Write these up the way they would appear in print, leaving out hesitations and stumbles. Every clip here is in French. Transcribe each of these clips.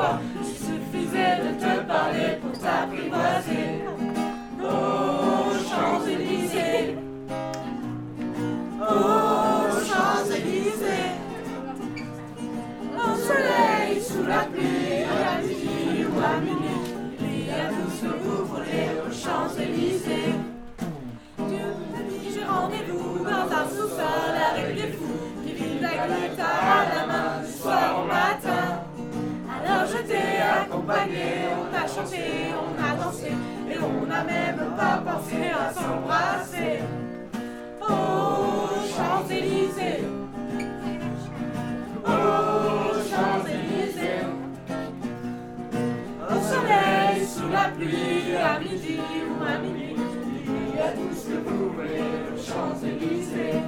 toi. S'il suffisait de te parler pour t'apprivoiser aux Champs-Élysées, aux Champs-Élysées, au soleil, sous la pluie, à la midi ou à minuit, il y a tout ce que vous voulez aux Champs-Élysées. Dieu me dit, j'ai rendez-vous dans un sous-sol avec des fous qui vivent la guitare à la main du soir au matin. Alors je t'ai accompagné, on a chanté, on a dansé, et on n'a même pas pensé à s'embrasser. Aux Champs-Élysées, aux Champs-Élysées, au soleil, sous la pluie, à midi ou à minuit, il y a tout ce que vous voulez aux Champs-Élysées.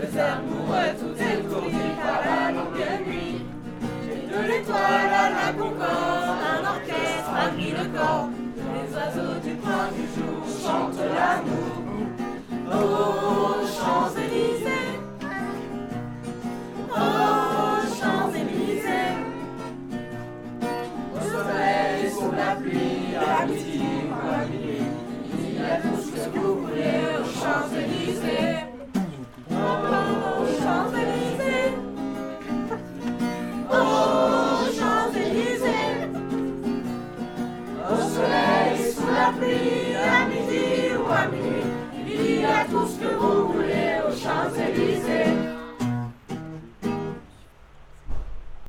Les amoureux, tout étourdis par la longue nuit. J'ai de l'étoile à la Concorde, un orchestre a pris le corps. Les oiseaux du point du jour chantent l'amour. Aux Champs-Élysées, aux Champs-Élysées, au soleil, sous la pluie, à midi.